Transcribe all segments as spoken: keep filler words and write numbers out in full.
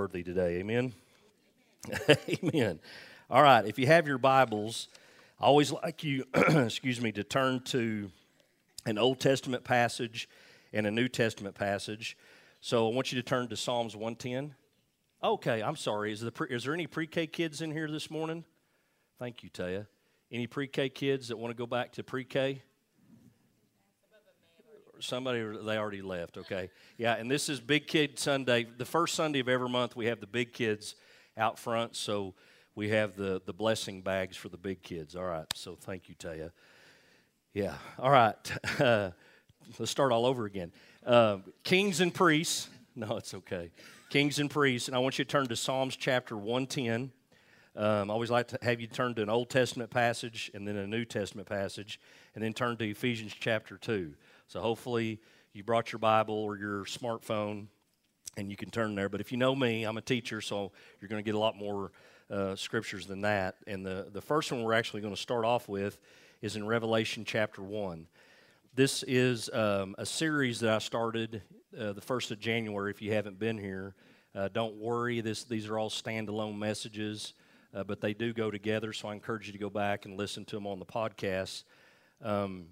worthy today. Amen? Amen. Amen. All right, if you have your Bibles, I always like you, excuse me, to turn to an Old Testament passage and a New Testament passage. So I want you to turn to Psalms one ten. Okay, I'm sorry. Is, the pre, is there any pre-K kids in here this morning? Thank you, Taya. Any pre-K kids that want to go back to pre-K? Somebody, they already left, okay. Yeah, and this is Big Kid Sunday. The first Sunday of every month, we have the big kids out front, so we have the, the blessing bags for the big kids. All right, so thank you, Taya. Yeah, all right. Uh, let's start all over again. Uh, Kings and Priests. No, it's okay. Kings and Priests, and I want you to turn to Psalms chapter one ten. Um, I always like to have you turn to an Old Testament passage and then a New Testament passage, and then turn to Ephesians chapter two. So hopefully you brought your Bible or your smartphone, and you can turn there. But if you know me, I'm a teacher, so you're going to get a lot more uh, scriptures than that. And the, the first one we're actually going to start off with is in Revelation chapter one. This is um, a series that I started uh, the first of January. If you haven't been here, uh, don't worry. This these are all standalone messages, uh, but they do go together. So I encourage you to go back and listen to them on the podcast. Um,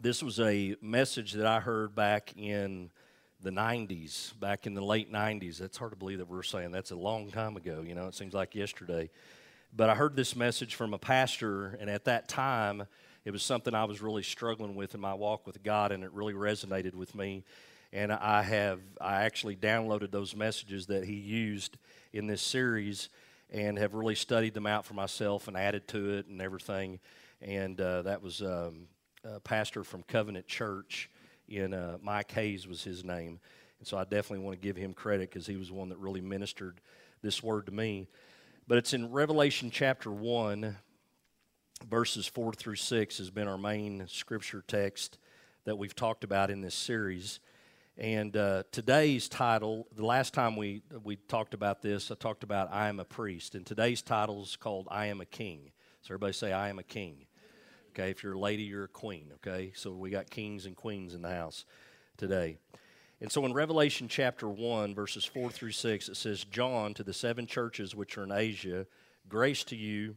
this was a message that I heard back in the nineties, back in the late nineties. That's hard to believe that we're saying that's a long time ago. You know, it seems like yesterday. But I heard this message from a pastor, and at that time, it was something I was really struggling with in my walk with God, and it really resonated with me. And I have, I actually downloaded those messages that he used in this series and have really studied them out for myself and added to it and everything. And uh, that was um, a pastor from Covenant Church, in uh, Mike Hayes was his name. And so I definitely want to give him credit because he was one that really ministered this word to me. But it's in Revelation chapter one. Verses four through six has been our main scripture text that we've talked about in this series. And uh, today's title, the last time we, we talked about this, I talked about I am a priest. And today's title is called I am a king. So everybody say I am a king. Okay, if you're a lady, you're a queen. Okay, so we got kings and queens in the house today. And so in Revelation chapter one, verses four through six, it says, John, to the seven churches which are in Asia, grace to you,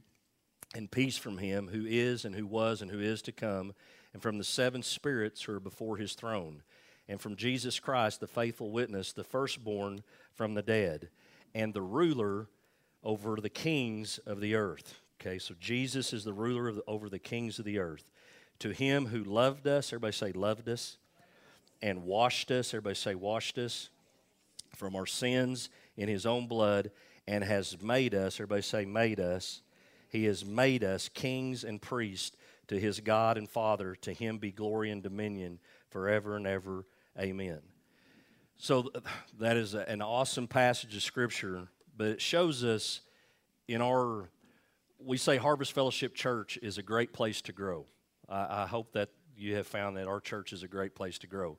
and peace from him who is and who was and who is to come, and from the seven spirits who are before his throne, and from Jesus Christ, the faithful witness, the firstborn from the dead, and the ruler over the kings of the earth. Okay, so Jesus is the ruler of the, over the kings of the earth. To him who loved us, everybody say loved us, and washed us, everybody say washed us, from our sins in his own blood, and has made us, everybody say made us, he has made us kings and priests to his God and Father. To him be glory and dominion forever and ever. Amen. So that is an awesome passage of Scripture, but it shows us in our, we say Harvest Fellowship Church is a great place to grow. I, I hope that you have found that our church is a great place to grow.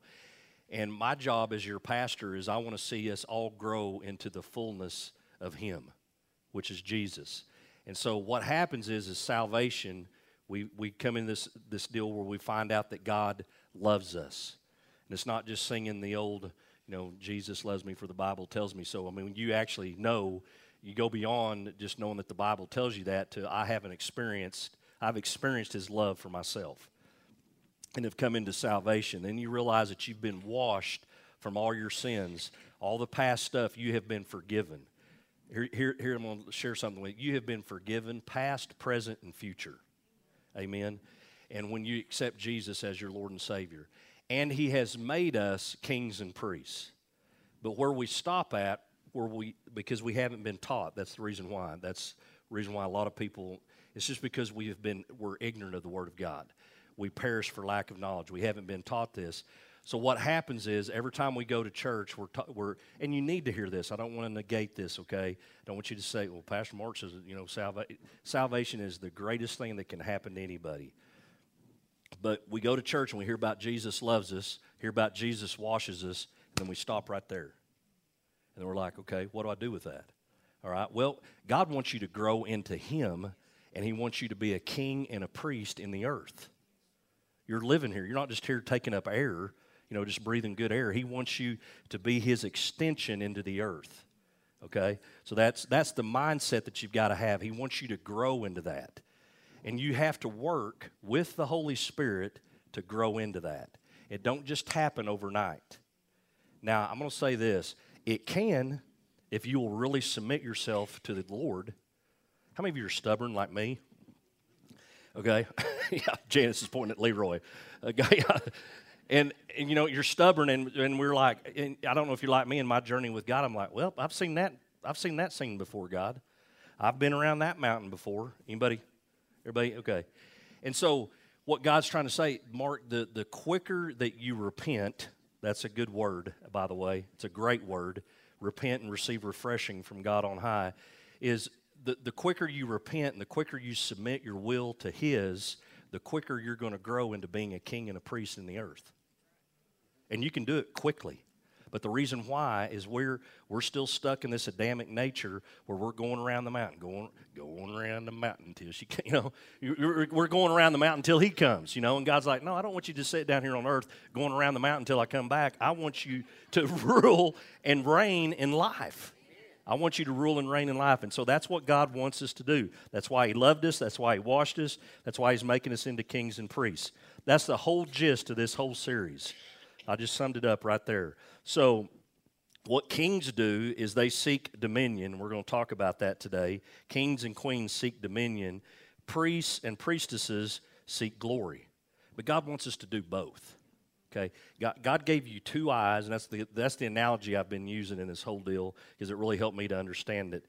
And my job as your pastor is I want to see us all grow into the fullness of him, which is Jesus. And so what happens is, is salvation, we, we come in this, this deal where we find out that God loves us. And it's not just singing the old, you know, Jesus loves me for the Bible tells me so. I mean, when you actually know, you go beyond just knowing that the Bible tells you that to I haven't experienced, I've experienced his love for myself and have come into salvation. And you realize that you've been washed from all your sins, all the past stuff, you have been forgiven. Here, here, here, I'm going to share something with you. You have been forgiven, past, present, and future. Amen. And when you accept Jesus as your Lord and Savior. And he has made us kings and priests. But where we stop at, where we because we haven't been taught, that's the reason why. That's the reason why a lot of people, it's just because we have been, we're ignorant of the Word of God. We perish for lack of knowledge. We haven't been taught this. So what happens is every time we go to church, we're, ta- we're and you need to hear this. I don't want to negate this, okay? I don't want you to say, well, Pastor Mark says, you know, salva- salvation is the greatest thing that can happen to anybody. But we go to church and we hear about Jesus loves us, hear about Jesus washes us, and then we stop right there. And then we're like, okay, what do I do with that? All right, well, God wants you to grow into him, and he wants you to be a king and a priest in the earth. You're living here. You're not just here taking up air. You know, just breathing good air. He wants you to be his extension into the earth. okay? So that's that's the mindset that you've got to have. He wants you to grow into that. And you have to work with the Holy Spirit to grow into that. It don't just happen overnight. Now, I'm going to say this. It can if you will really submit yourself to the Lord. How many of you are stubborn like me? Okay? Yeah, Janice is pointing at Leroy. Okay? And, and, you know, you're stubborn, and, and we're like, and I don't know if you're like me in my journey with God. I'm like, well, I've seen that. I've seen that scene before, God. I've been around that mountain before. Anybody? Everybody? Okay. And so what God's trying to say, Mark, the, the quicker that you repent, that's a good word, by the way. It's a great word. Repent and receive refreshing from God on high. Is the, the quicker you repent and the quicker you submit your will to His, the quicker you're going to grow into being a king and a priest in the earth. And you can do it quickly. But the reason why is we're we're still stuck in this Adamic nature where we're going around the mountain, going going around the mountain till she, you know, we're going around the mountain till He comes, you know. And God's like, no, I don't want you to sit down here on earth going around the mountain till I come back. I want you to rule and reign in life. I want you to rule and reign in life. And so that's what God wants us to do. That's why He loved us. That's why He washed us. That's why He's making us into kings and priests. That's the whole gist of this whole series. I just summed it up right there. So what kings do is they seek dominion. We're going to talk about that today. Kings and queens seek dominion. Priests and priestesses seek glory. But God wants us to do both. Okay? God, God gave you two eyes, and that's the, that's the analogy I've been using in this whole deal because it really helped me to understand it,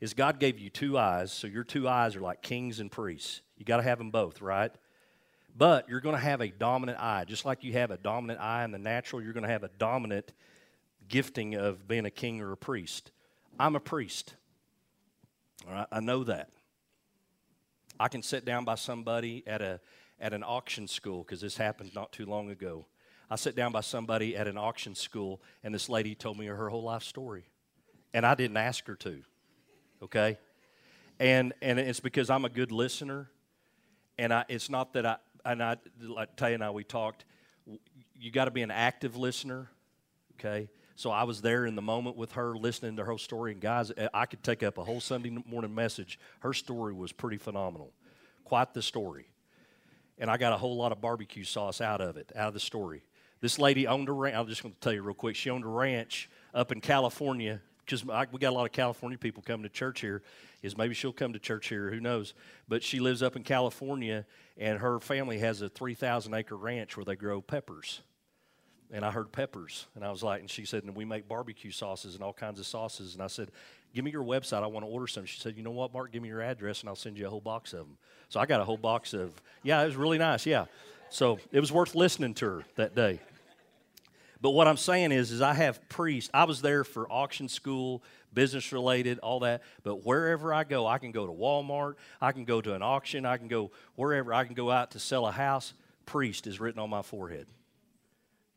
is God gave you two eyes, so your two eyes are like kings and priests. You got to have them both, right? But you're going to have a dominant eye. Just like you have a dominant eye in the natural, you're going to have a dominant gifting of being a king or a priest. I'm a priest. All right? I know that. I can sit down by somebody at a at an auction school, because this happened not too long ago. I sat down by somebody at an auction school, and this lady told me her whole life story. And I didn't ask her to. Okay? And and it's because I'm a good listener. And I, it's not that I... And I, like Tay and I, we talked, you got to be an active listener, okay? So I was there in the moment with her, listening to her story. And guys, I could take up a whole Sunday morning message. Her story was pretty phenomenal, quite the story. And I got a whole lot of barbecue sauce out of it, out of the story. This lady owned a ranch. I'm just going to tell you real quick. She owned a ranch up in California, because we got a lot of California people coming to church here. Is maybe she'll come to church here, who knows? But she lives up in California, and her family has a three thousand acre ranch where they grow peppers. And I heard peppers, and I was like, and she said, and we make barbecue sauces and all kinds of sauces. And I said, give me your website. I want to order some. She said, you know what, Mark, give me your address, and I'll send you a whole box of them. So I got a whole box of, yeah, it was really nice, yeah. So it was worth listening to her that day. But what I'm saying is, is I have priests. I was there for auction school, business-related, all that. But wherever I go, I can go to Walmart. I can go to an auction. I can go wherever. I can go out to sell a house. Priest is written on my forehead,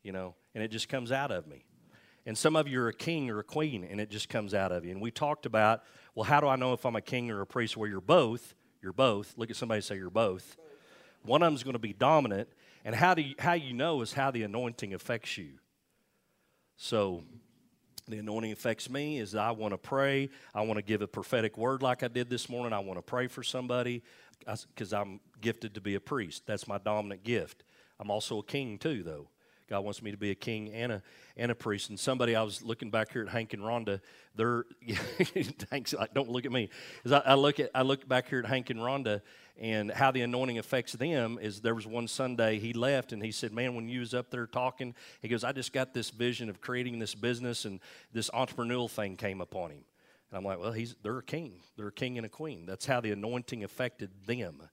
you know, and it just comes out of me. And some of you are a king or a queen, and it just comes out of you. And we talked about, well, how do I know if I'm a king or a priest? Well, you're both. You're both. Look at somebody and say, you're both. One of them is going to be dominant. And how do you, how you know is how the anointing affects you. So the anointing affects me is I want to pray. I want to give a prophetic word like I did this morning. I want to pray for somebody because I'm gifted to be a priest. That's my dominant gift. I'm also a king too, though. God wants me to be a king and a, and a priest. And somebody, I was looking back here at Hank and Rhonda. They're, Hank's like, don't look at me. I, I, look at, I look back here at Hank and Rhonda and how the anointing affects them is there was one Sunday he left and he said, man, when you was up there talking, he goes, I just got this vision of creating this business and this entrepreneurial thing came upon him. And I'm like, well, he's they're a king. They're a king and a queen. That's how the anointing affected them.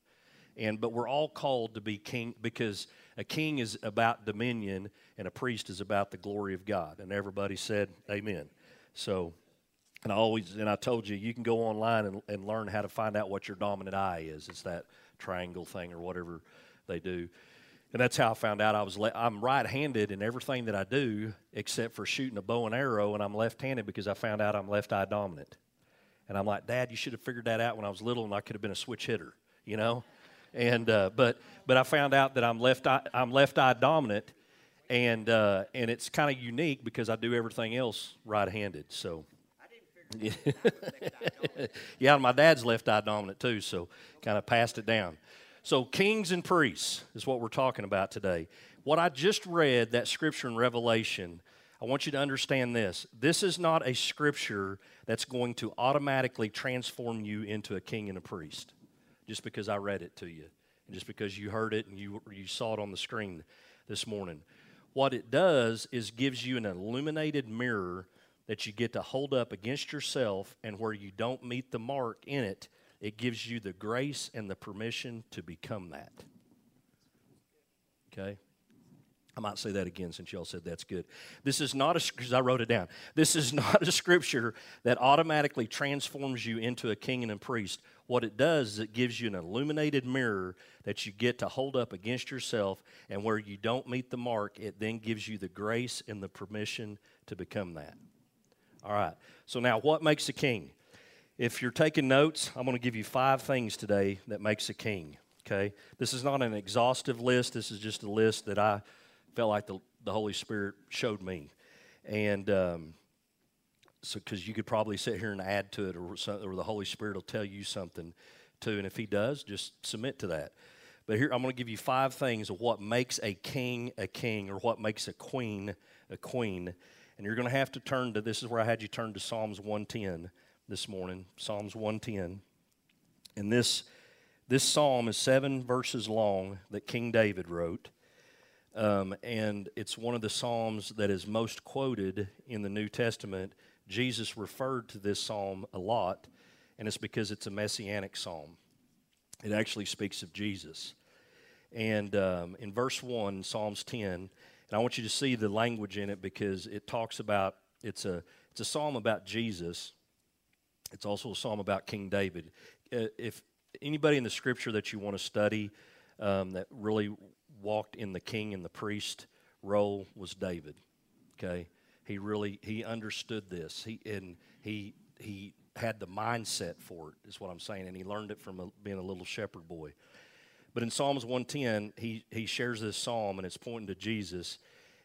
And but we're all called to be king because a king is about dominion and a priest is about the glory of God. And everybody said, amen. So, and I always, and I told you, you can go online and, and learn how to find out what your dominant eye is. It's that triangle thing or whatever they do. And that's how I found out I was, le- I'm right-handed in everything that I do except for shooting a bow and arrow, and I'm left-handed because I found out I'm left-eye dominant. And I'm like, Dad, you should have figured that out when I was little and I could have been a switch hitter, you know? And uh, but but I found out that I'm left eye, I'm left eye dominant, and uh, and it's kind of unique because I do everything else right handed. So I didn't figure Yeah. Yeah, my dad's left eye dominant too, so kind of passed it down. So kings and priests is what we're talking about today. What I just read, that scripture in Revelation, I want you to understand this. This is not a scripture that's going to automatically transform you into a king and a priest just because I read it to you and just because you heard it and you, you saw it on the screen this morning. What it does is gives you an illuminated mirror that you get to hold up against yourself, and where you don't meet the mark in it, it gives you the grace and the permission to become that. Okay? I might say that again since y'all said that's good. This is not a, because I wrote it down, this is not a scripture that automatically transforms you into a king and a priest. What it does is it gives you an illuminated mirror that you get to hold up against yourself, and where you don't meet the mark, it then gives you the grace and the permission to become that. All right, so now what makes a king? If you're taking notes, I'm going to give you five things today that makes a king, okay? This is not an exhaustive list. This is just a list that I felt like the, the Holy Spirit showed me. And um, so because you could probably sit here and add to it, or, or the Holy Spirit will tell you something too. And if he does, just submit to that. But here, I'm going to give you five things of what makes a king a king, or what makes a queen a queen. And you're going to have to turn to, this is where I had you turn to Psalms one ten this morning, Psalms one ten. And this, this psalm is seven verses long that King David wrote. Um, and it's one of the psalms that is most quoted in the New Testament. Jesus referred to this psalm a lot, and it's because it's a messianic psalm. It actually speaks of Jesus. And um, in verse one, Psalms ten, and I want you to see the language in it, because it talks about, it's a it's a psalm about Jesus. It's also a psalm about King David. Uh, if anybody in the scripture that you want to study um, that really walked in the king and the priest role was David. Okay, he really he understood this. He and he he had the mindset for it, is what I'm saying, and he learned it from a, being a little shepherd boy. But in Psalms one ten, he, he shares this psalm, and it's pointing to Jesus,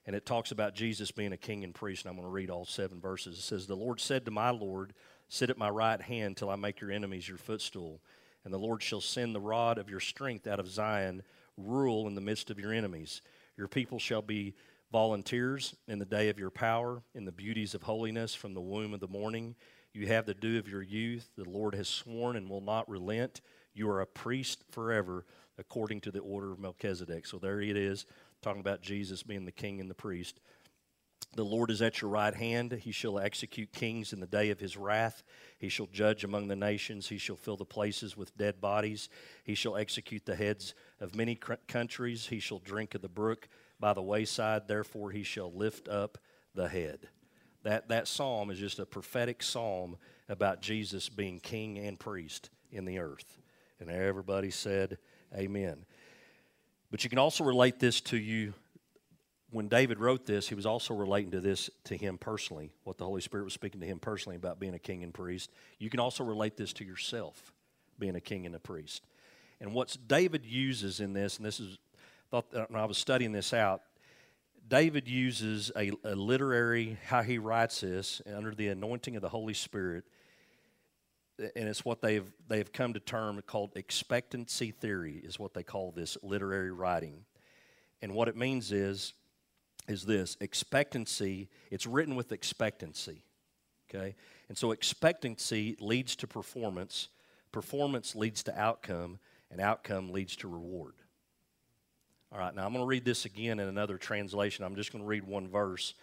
and it talks about Jesus being a king and priest, and I'm going to read all seven verses. It says, "The Lord said to my Lord, sit at my right hand till I make your enemies your footstool. And the Lord shall send the rod of your strength out of Zion, rule in the midst of your enemies. Your people shall be volunteers in the day of your power, in the beauties of holiness from the womb of the morning. You have the dew of your youth. The Lord has sworn and will not relent. You are a priest forever, according to the order of Melchizedek." So there it is, talking about Jesus being the king and the priest. "The Lord is at your right hand. He shall execute kings in the day of his wrath. He shall judge among the nations. He shall fill the places with dead bodies. He shall execute the heads of many countries. He shall drink of the brook by the wayside. Therefore he shall lift up the head." That, that psalm is just a prophetic psalm about Jesus being king and priest in the earth. And everybody said, amen. But you can also relate this to you. When David wrote this, he was also relating to this to him personally, what the Holy Spirit was speaking to him personally about being a king and priest. You can also relate this to yourself, being a king and a priest. And what David uses in this, and this is, thought when I was studying this out, David uses a, a literary, how he writes this, under the anointing of the Holy Spirit, and it's what they've they've come to term called expectancy theory, is what they call this literary writing. And what it means is, is this, expectancy, it's written with expectancy, okay? And so expectancy leads to performance, performance leads to outcome, and outcome leads to reward. All right, now I'm going to read this again in another translation. I'm just going to read one verse,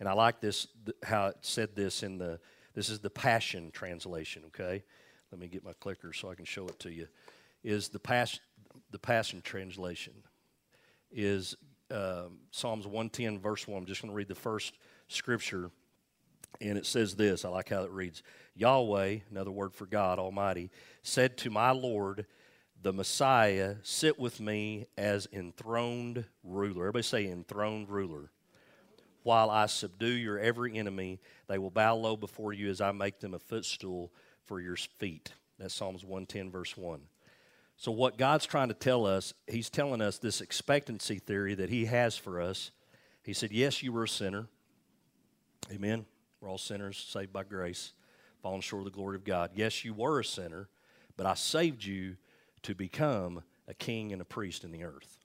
and I like this, how it said this in the, this is the Passion Translation, okay? Let me get my clicker so I can show it to you. Is the Passion, the Passion Translation is um, Psalms one ten, verse one. I'm just going to read the first scripture, and it says this. I like how it reads. "Yahweh," another word for God Almighty, "said to my Lord, the Messiah, sit with me as enthroned ruler." Everybody say enthroned ruler. "While I subdue your every enemy, they will bow low before you as I make them a footstool for your feet." That's Psalms one ten, verse one. So what God's trying to tell us, he's telling us this expectancy theory that he has for us. He said, yes, you were a sinner. Amen. We're all sinners, saved by grace. fallen short of the glory of God. Yes, you were a sinner, but I saved you to become a king and a priest in the earth.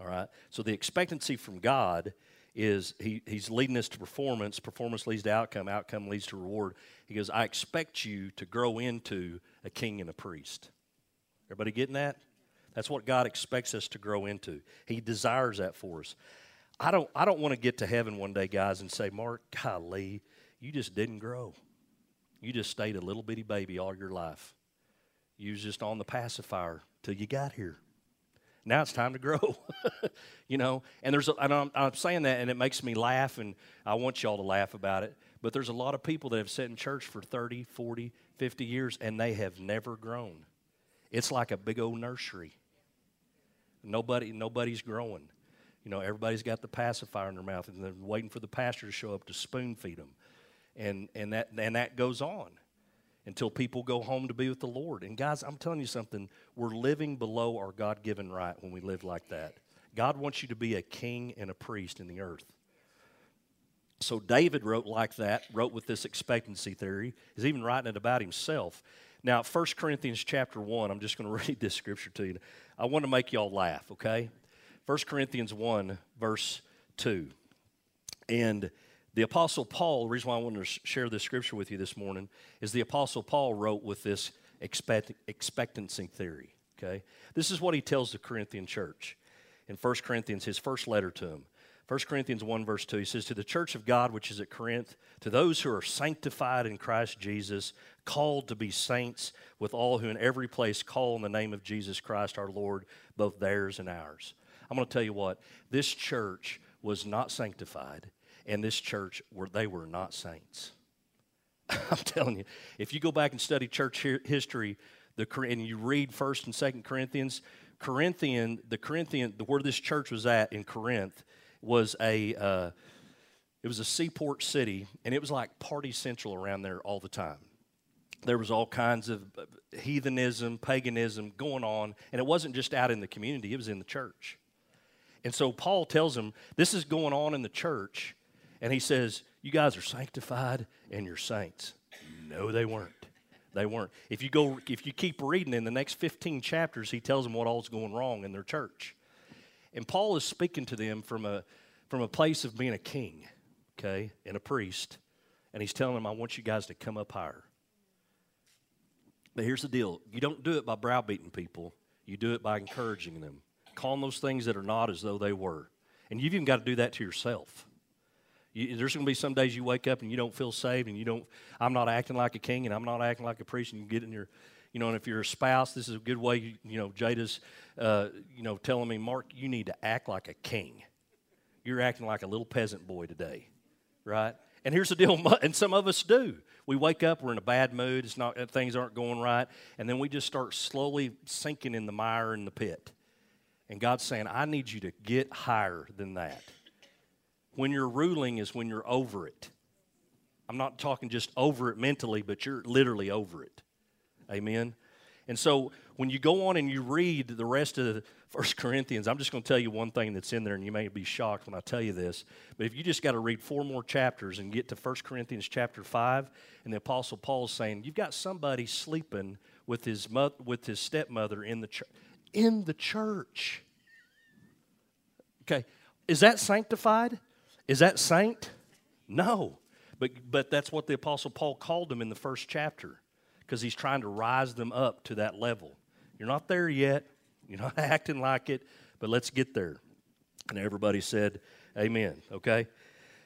All right? So the expectancy from God is he, he's leading us to performance. Performance leads to outcome. Outcome leads to reward. He goes, I expect you to grow into a king and a priest. Everybody getting that? That's what God expects us to grow into. He desires that for us. I don't, I don't want to get to heaven one day, guys, and say, Mark, golly, you just didn't grow. You just stayed a little bitty baby all your life. You was just on the pacifier till you got here. Now it's time to grow, you know. And there's, a, and I'm, I'm saying that, and it makes me laugh, and I want y'all to laugh about it. But there's a lot of people that have sat in church for thirty, forty, fifty years, and they have never grown. It's like a big old nursery. Nobody, nobody's growing. You know, everybody's got the pacifier in their mouth, and they're waiting for the pastor to show up to spoon feed them, and and that and that goes on until people go home to be with the Lord. And guys, I'm telling you something, we're living below our God-given right when we live like that. God wants you to be a king and a priest in the earth. So David wrote like that, wrote with this expectancy theory. He's even writing it about himself. Now, First Corinthians chapter one, I'm just going to read this scripture to you. I want to make y'all laugh, okay? First Corinthians one, verse two. And the Apostle Paul, the reason why I wanted to share this scripture with you this morning is the Apostle Paul wrote with this expect, expectancy theory, okay? This is what he tells the Corinthian church in First Corinthians, his first letter to them. First Corinthians one, verse two, he says, to the church of God which is at Corinth, to those who are sanctified in Christ Jesus, called to be saints with all who in every place call on the name of Jesus Christ our Lord, both theirs and ours. I'm going to tell you what, this church was not sanctified. And this church, where they were not saints. I'm telling you, if you go back and study church history, the and you read First and Second Corinthians, Corinthian, the Corinthian, the where this church was at in Corinth was a, uh, it was a seaport city, and it was like party central around there all the time. There was all kinds of heathenism, paganism going on, and it wasn't just out in the community; it was in the church. And so Paul tells them, this is going on in the church. And he says, you guys are sanctified and you're saints. No, they weren't. They weren't. If you go, if you keep reading in the next fifteen chapters, he tells them what all's going wrong in their church. And Paul is speaking to them from a, from a place of being a king, okay, and a priest. And he's telling them, I want you guys to come up higher. But here's the deal. You don't do it by browbeating people. You do it by encouraging them. Calling those things that are not as though they were. And you've even got to do that to yourself. You, there's going to be some days you wake up and you don't feel saved, and you don't, I'm not acting like a king, and I'm not acting like a priest, and you get in your, you know, and if you're a spouse, this is a good way, you, you know, Jada's, uh, you know, telling me, Mark, you need to act like a king. You're acting like a little peasant boy today, right? And here's the deal, and some of us do. We wake up, we're in a bad mood, it's not, things aren't going right, and then we just start slowly sinking in the mire and the pit. And God's saying, I need you to get higher than that. When you're ruling is when you're over it. I'm not talking just over it mentally, but you're literally over it. Amen? And so when you go on and you read the rest of First Corinthians, I'm just going to tell you one thing that's in there, and you may be shocked when I tell you this, but if you just got to read four more chapters and get to First Corinthians chapter five, and the Apostle Paul's saying, you've got somebody sleeping with his mother, with his stepmother in the church. In the church. Okay, is that sanctified? Is that saint? No, but but that's what the Apostle Paul called them in the first chapter, because he's trying to rise them up to that level. You're not there yet. You're not acting like it, but let's get there. And everybody said, amen, okay?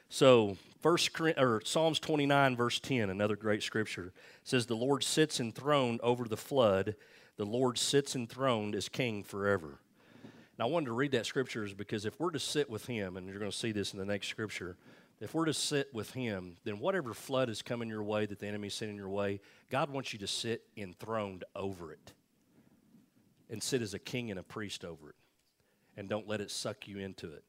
So first, or Psalms twenty-nine, verse ten, another great scripture, says, the Lord sits enthroned over the flood. The Lord sits enthroned as king forever. Now, I wanted to read that scripture is because if we're to sit with him, and you're going to see this in the next scripture, if we're to sit with him, then whatever flood is coming your way that the enemy's sending your way, God wants you to sit enthroned over it and sit as a king and a priest over it, and don't let it suck you into it.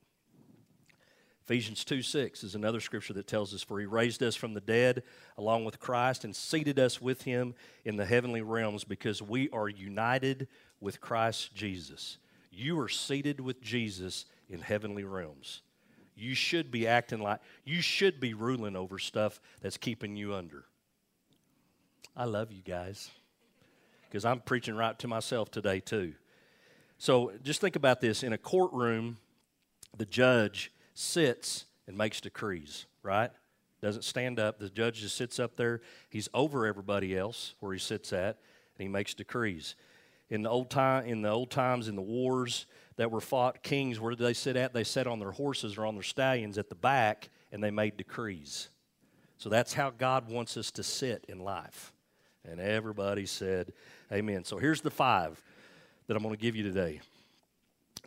Ephesians two six is another scripture that tells us, for he raised us from the dead along with Christ and seated us with him in the heavenly realms, because we are united with Christ Jesus. You are seated with Jesus in heavenly realms. You should be acting like, you should be ruling over stuff that's keeping you under. I love you guys, because I'm preaching right to myself today too. So just think about this. In a courtroom, the judge sits and makes decrees, right? Doesn't stand up. The judge just sits up there. He's over everybody else where he sits at, and he makes decrees. In the old time, in the old times, in the wars that were fought, kings, where did they sit at? They sat on their horses or on their stallions at the back, and they made decrees. So that's how God wants us to sit in life. And everybody said amen. So here's the five that I'm going to give you today.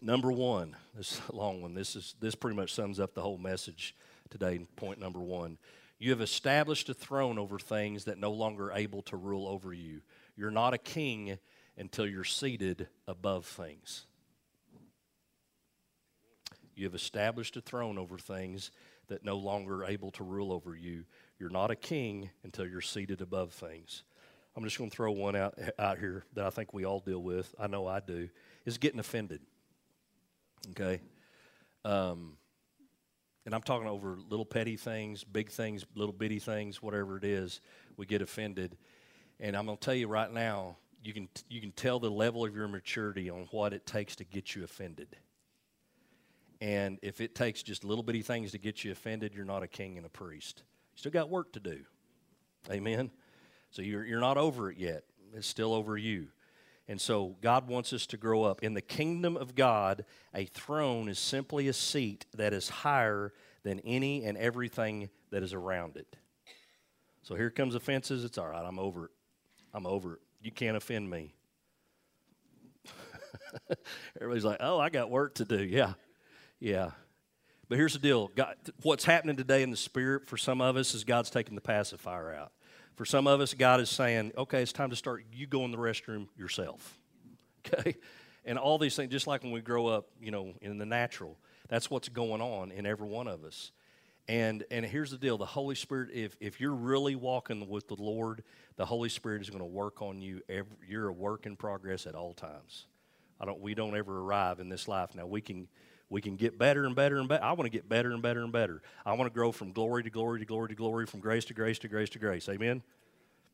Number one, this is a long one. This is this pretty much sums up the whole message today. Point number one, you have established a throne over things that no longer are able to rule over you. You're not a king until you're seated above things. You have established a throne over things that no longer are able to rule over you. You're not a king until you're seated above things. I'm just going to throw one out, out here that I think we all deal with. I know I do. Is getting offended. Okay? Um, and I'm talking over little petty things, big things, little bitty things, whatever it is. We get offended. And I'm going to tell you right now, you can you can tell the level of your maturity on what it takes to get you offended. And if it takes just little bitty things to get you offended, you're not a king and a priest. You still got work to do. Amen? So you're, you're not over it yet. It's still over you. And so God wants us to grow up. In the kingdom of God, a throne is simply a seat that is higher than any and everything that is around it. So here comes offenses. It's all right. I'm over it. I'm over it. You can't offend me. Everybody's like, oh, I got work to do. Yeah. Yeah. But here's the deal. God, what's happening today in the spirit for some of us is God's taking the pacifier out. For some of us, God is saying, okay, it's time to start you go in the restroom yourself, okay? And all these things, just like when we grow up, you know, in the natural, that's what's going on in every one of us. And and here's the deal. The Holy Spirit, if if you're really walking with the Lord, the Holy Spirit is going to work on you. Every, you're a work in progress at all times. I don't. We don't ever arrive in this life. Now, we can... We can get better and better and better. I want to get better and better and better. I want to grow from glory to glory to glory to glory, from grace to grace to grace to grace. Amen?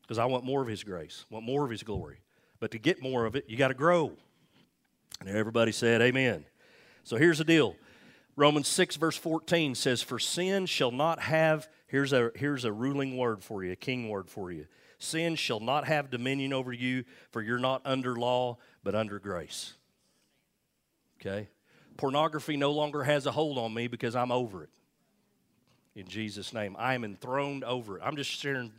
Because I want more of His grace, want more of His glory. But to get more of it, you got to grow. And everybody said amen. So here's the deal. Romans six, verse fourteen says, for sin shall not have, here's a, here's a ruling word for you, a king word for you. Sin shall not have dominion over you, for you're not under law, but under grace. Okay? Pornography no longer has a hold on me because I'm over it. In Jesus' name, I am enthroned over it. I'm just sharing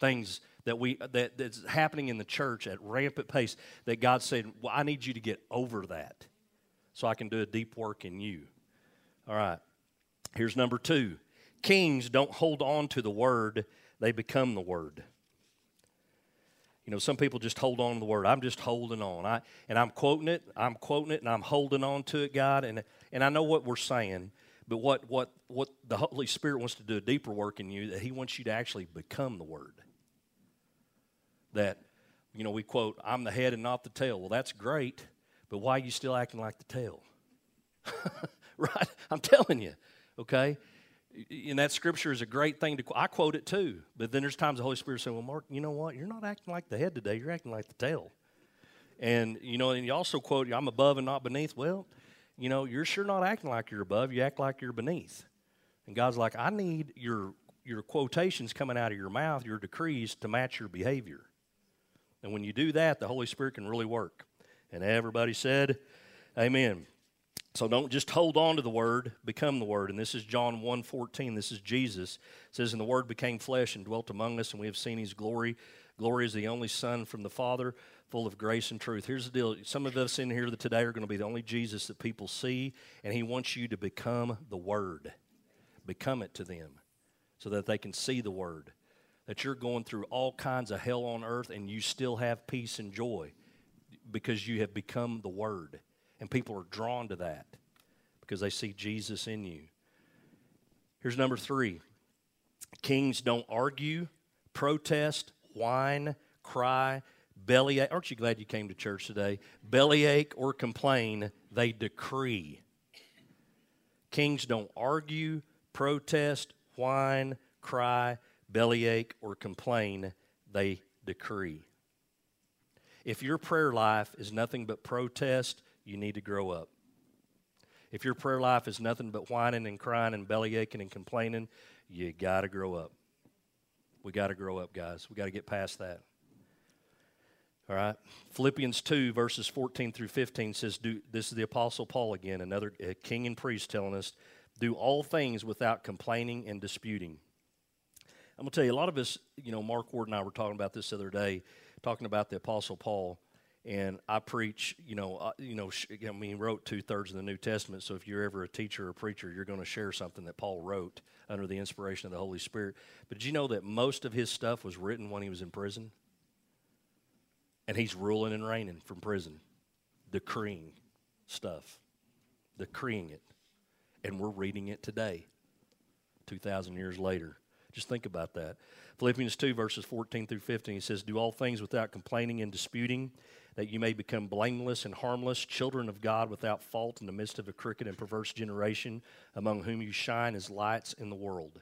things that we that, that's happening in the church at rampant pace that God said, well, I need you to get over that so I can do a deep work in you. All right, here's number two. Kings don't hold on to the word. They become the word. You know, some people just hold on to the word. I'm just holding on. I and I'm quoting it. I'm quoting it, and I'm holding on to it, God. And and I know what we're saying, but what what what the Holy Spirit wants to do a deeper work in you, that He wants you to actually become the word. That, you know, we quote, I'm the head and not the tail. Well, that's great, but why are you still acting like the tail? Right? I'm telling you, okay? And that scripture is a great thing to quote. I quote it too, but then there's times the Holy Spirit says, well, Mark, you know what? You're not acting like the head today. You're acting like the tail. And, you know, and you also quote, I'm above and not beneath. Well, you know, you're sure not acting like you're above. You act like you're beneath. And God's like, I need your your quotations coming out of your mouth, your decrees, to match your behavior. And when you do that, the Holy Spirit can really work. And everybody said, amen. So don't just hold on to the word, become the word. And this is John one fourteen. This is Jesus. It says, and the word became flesh and dwelt among us, and we have seen his glory. Glory is the only Son from the Father, full of grace and truth. Here's the deal. Some of us in here today are going to be the only Jesus that people see, and he wants you to become the word. Become it to them so that they can see the word. That you're going through all kinds of hell on earth, and you still have peace and joy because you have become the word. And people are drawn to that because they see Jesus in you. Here's number three. Kings don't argue, protest, whine, cry, bellyache. Aren't you glad you came to church today? Bellyache or complain, they decree. Kings don't argue, protest, whine, cry, bellyache, or complain, they decree. If your prayer life is nothing but protest, you need to grow up. If your prayer life is nothing but whining and crying and bellyaching and complaining, you got to grow up. We got to grow up, guys. We got to get past that. All right, Philippians two, verses fourteen through fifteen says, do, this is the Apostle Paul again, another uh, king and priest telling us, do all things without complaining and disputing. I'm going to tell you, a lot of us, you know, Mark Ward and I were talking about this the other day, talking about the Apostle Paul, and I preach, you know, uh, you know, sh- I mean, wrote two-thirds of the New Testament, so if you're ever a teacher or preacher, you're going to share something that Paul wrote under the inspiration of the Holy Spirit. But did you know that most of his stuff was written when he was in prison? And he's ruling and reigning from prison, decreeing stuff, decreeing it. And we're reading it today, two thousand years later. Just think about that. Philippians two, verses fourteen through fifteen, it says, do all things without complaining and disputing, that you may become blameless and harmless, children of God without fault in the midst of a crooked and perverse generation, among whom you shine as lights in the world.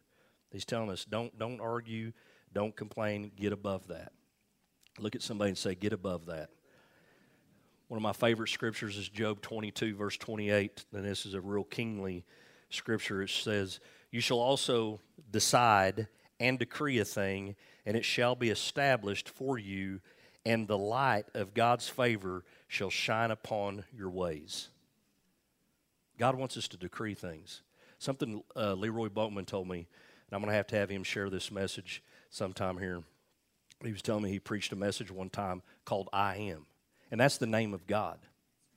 He's telling us, don't, don't argue, don't complain, get above that. Look at somebody and say, get above that. One of my favorite scriptures is Job twenty-two, verse twenty-eight, and this is a real kingly scripture. It says, you shall also decide and decree a thing, and it shall be established for you, and the light of God's favor shall shine upon your ways. God wants us to decree things. Something uh, Leroy Bultman told me, and I'm going to have to have him share this message sometime here. He was telling me he preached a message one time called I Am. And that's the name of God,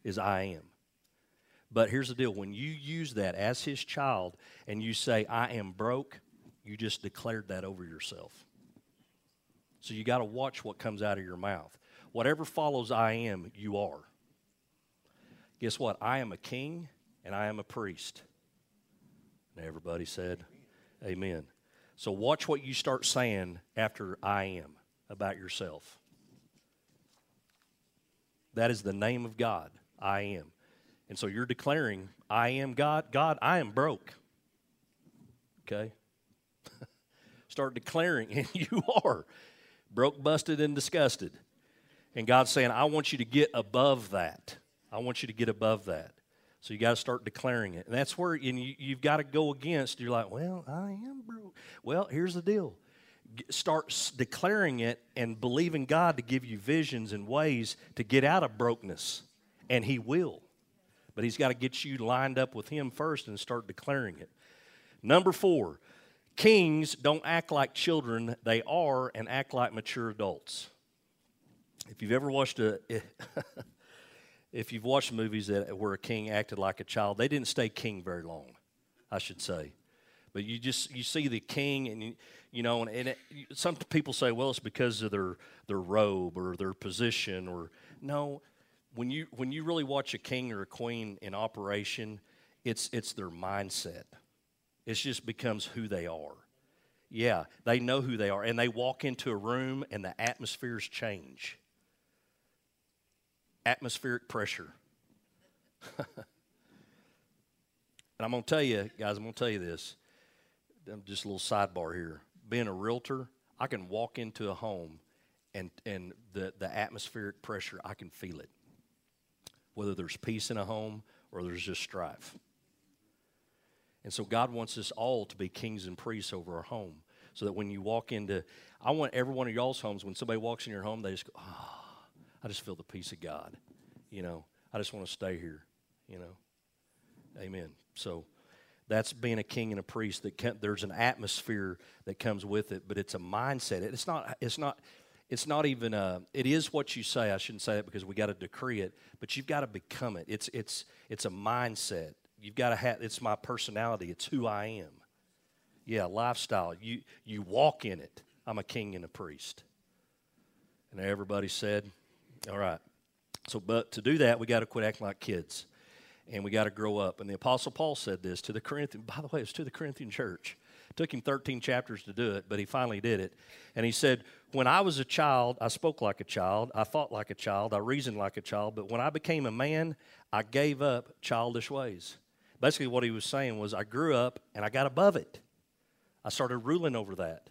is I Am. But here's the deal. When you use that as his child and you say, I am broke, you just declared that over yourself. So you got to watch what comes out of your mouth. Whatever follows I am, you are. Guess what? I am a king and I am a priest. And everybody said, amen. So watch what you start saying after I am about yourself. That is the name of God, I am. And so you're declaring, I am God. God, I am broke. Okay? Start declaring, and you are broke, busted, and disgusted. And God's saying, I want you to get above that. I want you to get above that. So you got to start declaring it. And that's where and you, you've got to go against. You're like, well, I am broke. Well, here's the deal. G- start declaring it and believe in God to give you visions and ways to get out of brokenness. And he will. But he's got to get you lined up with him first and start declaring it. Number four, kings don't act like children. They are and act like mature adults. If you've ever watched a... If you've watched movies that where a king acted like a child, they didn't stay king very long, I should say. But you just you see the king, and you, you know, and, and it, some people say, well, it's because of their their robe or their position, or no. When you when you really watch a king or a queen in operation, it's it's their mindset. It just becomes who they are. Yeah, they know who they are, and they walk into a room, and the atmospheres change. Atmospheric pressure. And I'm going to tell you, guys, I'm going to tell you this. Just a little sidebar here. Being a realtor, I can walk into a home and, and the, the atmospheric pressure, I can feel it. Whether there's peace in a home or there's just strife. And so God wants us all to be kings and priests over our home. So that when you walk into, I want every one of y'all's homes, when somebody walks in your home, they just go, ah. Oh, I just feel the peace of God, you know. I just want to stay here, you know. Amen. So that's being a king and a priest. That can, there's an atmosphere that comes with it, but it's a mindset. It's not. It's not. It's not even a. It is what you say. I shouldn't say that because we got to decree it, but you've got to become it. It's. It's. It's a mindset. You've got to have. It's my personality. It's who I am. Yeah, lifestyle. You. You walk in it. I'm a king and a priest. And everybody said. All right, so but to do that, we got to quit acting like kids, and we got to grow up. And the Apostle Paul said this to the Corinthian. By the way, it's to the Corinthian church. It took him thirteen chapters to do it, but he finally did it. And he said, when I was a child, I spoke like a child, I thought like a child, I reasoned like a child, but when I became a man, I gave up childish ways. Basically what he was saying was I grew up, and I got above it. I started ruling over that.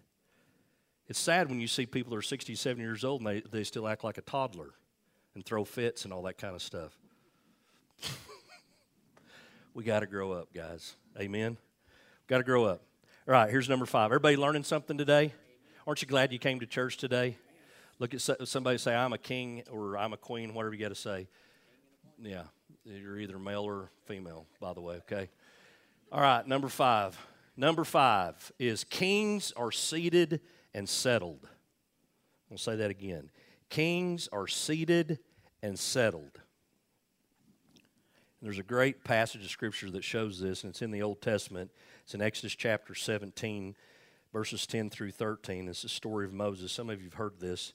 It's sad when you see people who are sixty, seventy years old and they, they still act like a toddler and throw fits and all that kind of stuff. We got to grow up, guys. Amen? Got to grow up. All right, here's number five. Everybody learning something today? Aren't you glad you came to church today? Look at somebody, say, I'm a king or I'm a queen, whatever you got to say. Yeah, you're either male or female, by the way, okay? All right, number five. Number five is kings are seated and settled. I'll say that again. Kings are seated and settled. There's a great passage of Scripture that shows this, and it's in the Old Testament. It's in Exodus chapter seventeen, verses ten through thirteen. It's the story of Moses. Some of you have heard this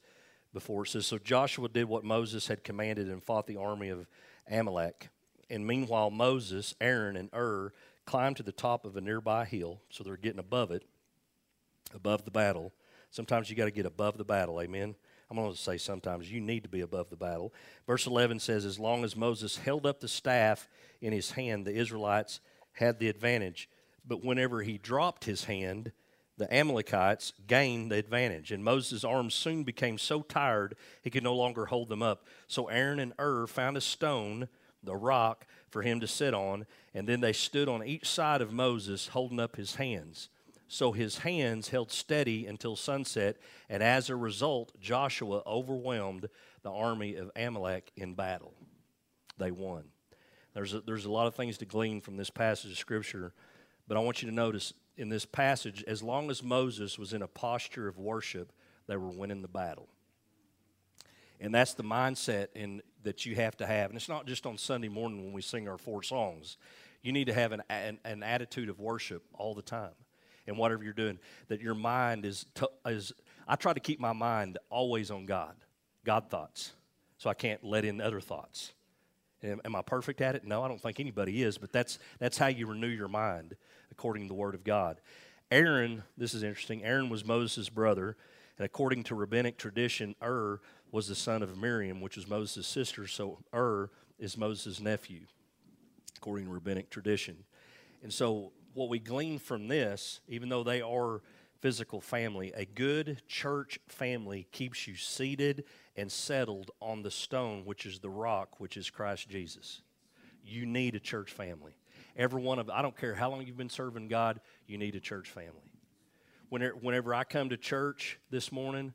before. It says, so Joshua did what Moses had commanded and fought the army of Amalek. And meanwhile, Moses, Aaron, and Hur climbed to the top of a nearby hill, so they're getting above it, above the battle. Sometimes you got to get above the battle, amen? I'm going to say sometimes you need to be above the battle. Verse eleven says, as long as Moses held up the staff in his hand, the Israelites had the advantage. But whenever he dropped his hand, the Amalekites gained the advantage. And Moses' arms soon became so tired he could no longer hold them up. So Aaron and Hur found a stone, the rock, for him to sit on. And then they stood on each side of Moses, holding up his hands. So his hands held steady until sunset, and as a result, Joshua overwhelmed the army of Amalek in battle. They won. There's a, there's a lot of things to glean from this passage of Scripture, but I want you to notice in this passage, as long as Moses was in a posture of worship, they were winning the battle. And that's the mindset in, that you have to have. And it's not just on Sunday morning when we sing our four songs. You need to have an, an, an attitude of worship all the time. And whatever you're doing, that your mind is, t- is, I try to keep my mind always on God, God thoughts, so I can't let in other thoughts. Am, am I perfect at it? No, I don't think anybody is, but that's, that's how you renew your mind, according to the Word of God. Aaron, this is interesting, Aaron was Moses' brother, and according to rabbinic tradition, Hur was the son of Miriam, which was Moses' sister, so Hur is Moses' nephew, according to rabbinic tradition. And so, what we glean from this, even though they are physical family, a good church family keeps you seated and settled on the stone, which is the rock, which is Christ Jesus. You need a church family. Every one of, I don't care how long you've been serving God, you need a church family. Whenever, whenever I come to church this morning,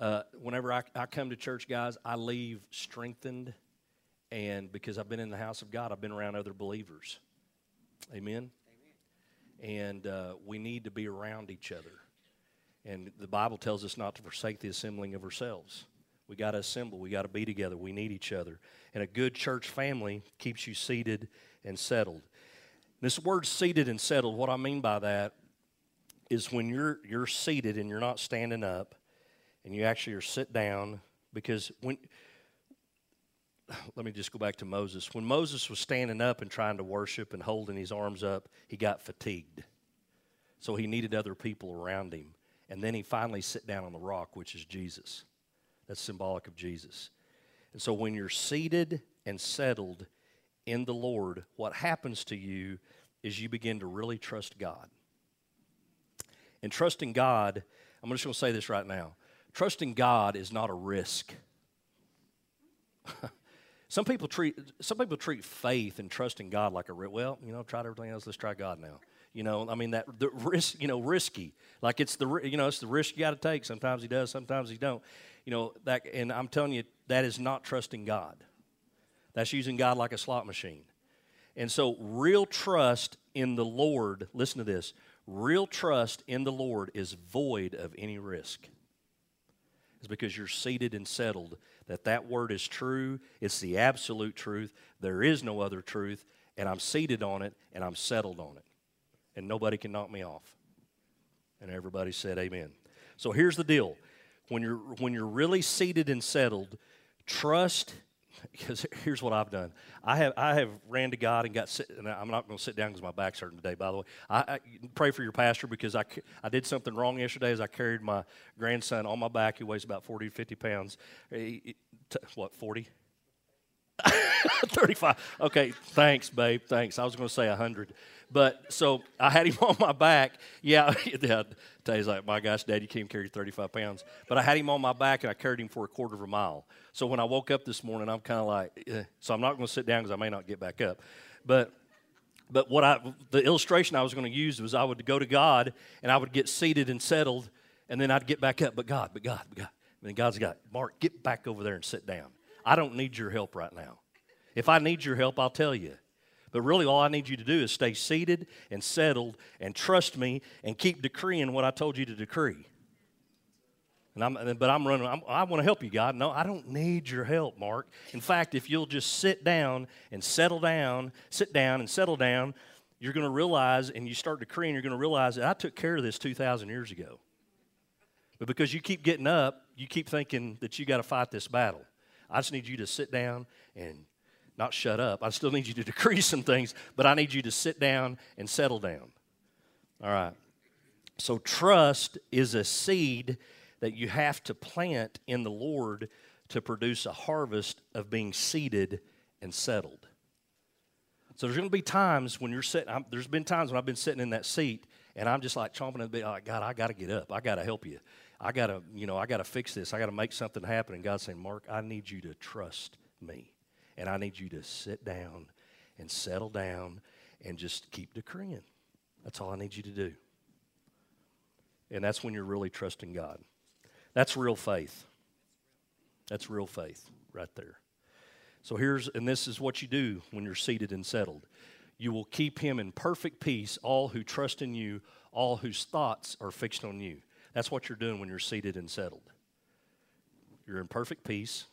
uh, whenever I, I come to church, guys, I leave strengthened, and because I've been in the house of God, I've been around other believers. Amen? And uh, we need to be around each other. And the Bible tells us not to forsake the assembling of ourselves. We got to assemble. We got to be together. We need each other. And a good church family keeps you seated and settled. This word seated and settled, what I mean by that is when you're you're seated and you're not standing up and you actually are sit down, because when, let me just go back to Moses. When Moses was standing up and trying to worship and holding his arms up, he got fatigued. So he needed other people around him. And then he finally sat down on the rock, which is Jesus. That's symbolic of Jesus. And so when you're seated and settled in the Lord, what happens to you is you begin to really trust God. And trusting God, I'm just going to say this right now. Trusting God is not a risk. Some people treat some people treat faith and trusting God like a risk. Well, you know, tried everything else. Let's try God now. You know, I mean that the risk. You know, risky. Like it's the you know it's the risk you got to take. Sometimes He does, sometimes He don't. You know that. And I'm telling you, that is not trusting God. That's using God like a slot machine. And so, real trust in the Lord. Listen to this. Real trust in the Lord is void of any risk. It's because you're seated and settled. That that word is true, it's the absolute truth, there is no other truth, and I'm seated on it, and I'm settled on it. And nobody can knock me off. And everybody said amen. So here's the deal. When you're, when you're really seated and settled, trust, because here's what I've done. I have I have ran to God and got sit, and I'm not going to sit down because my back's hurting today, by the way. I, I pray for your pastor because I, I did something wrong yesterday as I carried my grandson on my back. He weighs about forty, fifty pounds. He, he, t- what, forty? thirty-five. Okay, thanks, babe, thanks. I was going to say one hundred. But so I had him on my back. Yeah, Tay's like, my gosh, Dad, you can't carry thirty-five pounds. But I had him on my back, and I carried him for a quarter of a mile. So when I woke up this morning, I'm kind of like, eh. So I'm not going to sit down because I may not get back up. But but what I the illustration I was going to use was I would go to God, and I would get seated and settled, and then I'd get back up. But God, but God, but God. And then God's got, Mark, get back over there and sit down. I don't need your help right now. If I need your help, I'll tell you. But really all I need you to do is stay seated and settled and trust me and keep decreeing what I told you to decree. And I'm, but I'm running, I'm, I want to help you, God. No, I don't need your help, Mark. In fact, if you'll just sit down and settle down, sit down and settle down, you're going to realize, and you start decreeing, you're going to realize that I took care of this two thousand years ago. But because you keep getting up, you keep thinking that you got to fight this battle. I just need you to sit down and not shut up. I still need you to decrease some things, but I need you to sit down and settle down. All right. So trust is a seed that you have to plant in the Lord to produce a harvest of being seated and settled. So there's going to be times when you're sitting. I'm, there's been times when I've been sitting in that seat, and I'm just like chomping at the bit, like, God, I got to get up. I got to help you. I got to, you know, I got to fix this. I got to make something happen. And God's saying, Mark, I need you to trust me. And I need you to sit down and settle down and just keep decreeing. That's all I need you to do. And that's when you're really trusting God. That's real faith. That's real faith right there. So here's, and this is what you do when you're seated and settled. You will keep him in perfect peace, all who trust in you, all whose thoughts are fixed on you. That's what you're doing when you're seated and settled. You're in perfect peace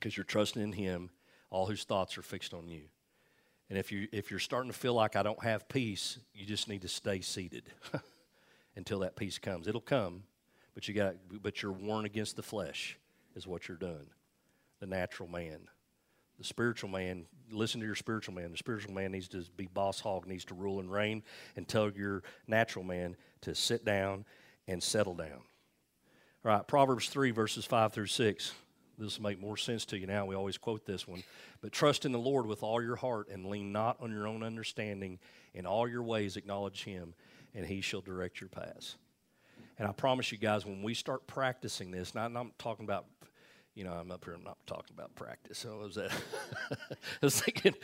because you're trusting in him. All whose thoughts are fixed on you. And if, you, if you're starting to feel like I don't have peace, you just need to stay seated until that peace comes. It'll come, but, you got, but you're warned against the flesh is what you're doing, the natural man. The spiritual man, listen to your spiritual man. The spiritual man needs to be boss hog, needs to rule and reign, and tell your natural man to sit down and settle down. All right, Proverbs three, verses five through six. This will make more sense to you now. We always quote this one. But trust in the Lord with all your heart and lean not on your own understanding. In all your ways acknowledge him, and he shall direct your paths. And I promise you guys, when we start practicing this, and I'm talking about, you know, I'm up here, I'm not talking about practice. So was that? I was thinking,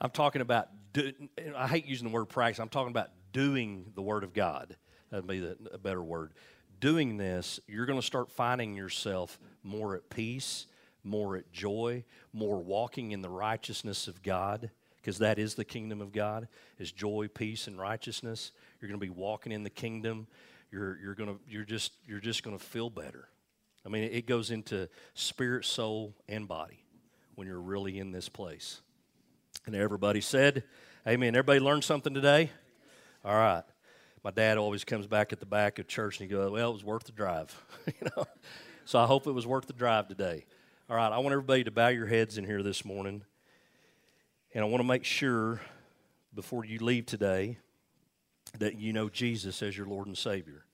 I'm talking about, do, I hate using the word practice. I'm talking about doing the Word of God. That would be the, a better word. Doing this, you're going to start finding yourself more at peace, more at joy, more walking in the righteousness of God, because that is the kingdom of God, is joy, peace, and righteousness. You're going to be walking in the kingdom. You're you're going to you're just you're just going to feel better. I mean, it goes into spirit, soul, and body when you're really in this place. And everybody said, amen. Everybody learned something today? All right. My dad always comes back at the back of church, and he goes, well, it was worth the drive. You know? So I hope it was worth the drive today. All right, I want everybody to bow your heads in here this morning. And I want to make sure before you leave today that you know Jesus as your Lord and Savior.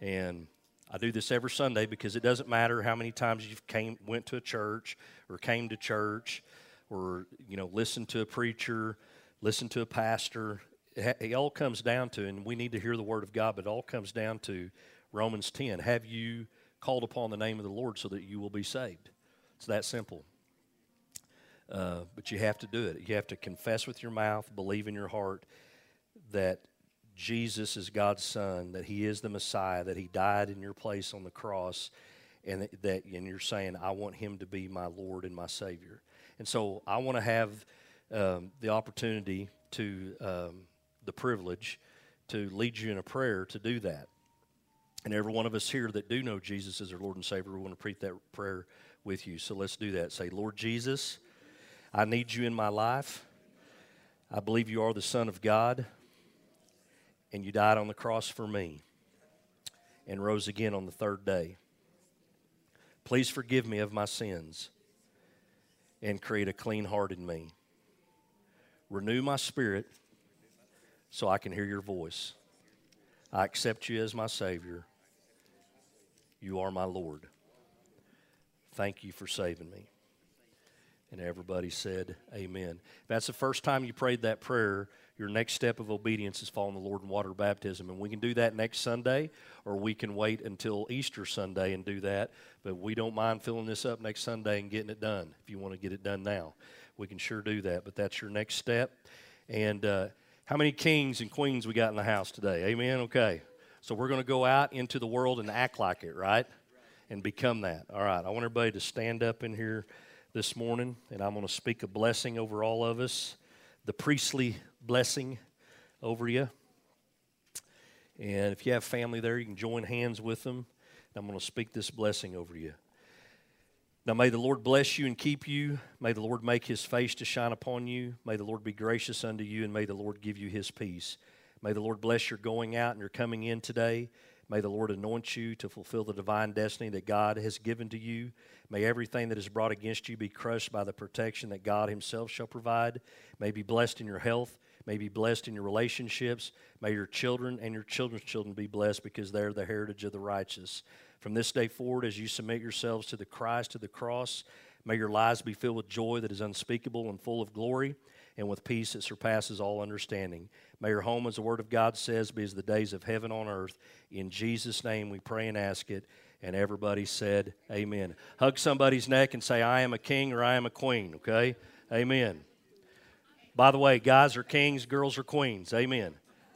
And I do this every Sunday because it doesn't matter how many times you've came, went to a church or came to church or, you know, listened to a preacher, listened to a pastor. It all comes down to, and we need to hear the word of God, but it all comes down to Romans ten. Have you called upon the name of the Lord so that you will be saved? It's that simple. Uh, but you have to do it. You have to confess with your mouth, believe in your heart that Jesus is God's Son, that he is the Messiah, that he died in your place on the cross, and that and you're saying, I want him to be my Lord and my Savior. And so I want to have um, the opportunity to... Um, the privilege to lead you in a prayer to do that. And every one of us here that do know Jesus as our Lord and Savior, we want to repeat that prayer with you. So let's do that. Say, Lord Jesus, I need you in my life. I believe you are the Son of God, and you died on the cross for me and rose again on the third day. Please forgive me of my sins and create a clean heart in me. Renew my spirit so I can hear your voice. I accept you as my Savior. You are my Lord. Thank you for saving me. And everybody said amen. If that's the first time you prayed that prayer, your next step of obedience is following the Lord in water baptism. And we can do that next Sunday, or we can wait until Easter Sunday and do that. But we don't mind filling this up next Sunday and getting it done. If you want to get it done now, we can sure do that. But that's your next step. And uh, how many kings and queens we got in the house today? Amen? Okay. So we're going to go out into the world and act like it, right? And become that. All right. I want everybody to stand up in here this morning, and I'm going to speak a blessing over all of us, the priestly blessing over you. And if you have family there, you can join hands with them. And I'm going to speak this blessing over you. Now may the Lord bless you and keep you. May the Lord make his face to shine upon you. May the Lord be gracious unto you, and may the Lord give you his peace. May the Lord bless your going out and your coming in today. May the Lord anoint you to fulfill the divine destiny that God has given to you. May everything that is brought against you be crushed by the protection that God himself shall provide. May be blessed in your health. May be blessed in your relationships. May your children and your children's children be blessed, because they are the heritage of the righteous. From this day forward, as you submit yourselves to the Christ, to the cross, may your lives be filled with joy that is unspeakable and full of glory, and with peace that surpasses all understanding. May your home, as the Word of God says, be as the days of heaven on earth. In Jesus' name we pray and ask it. And everybody said amen. Hug somebody's neck and say, I am a king or I am a queen, okay? Amen. By the way, guys are kings, girls are queens. Amen.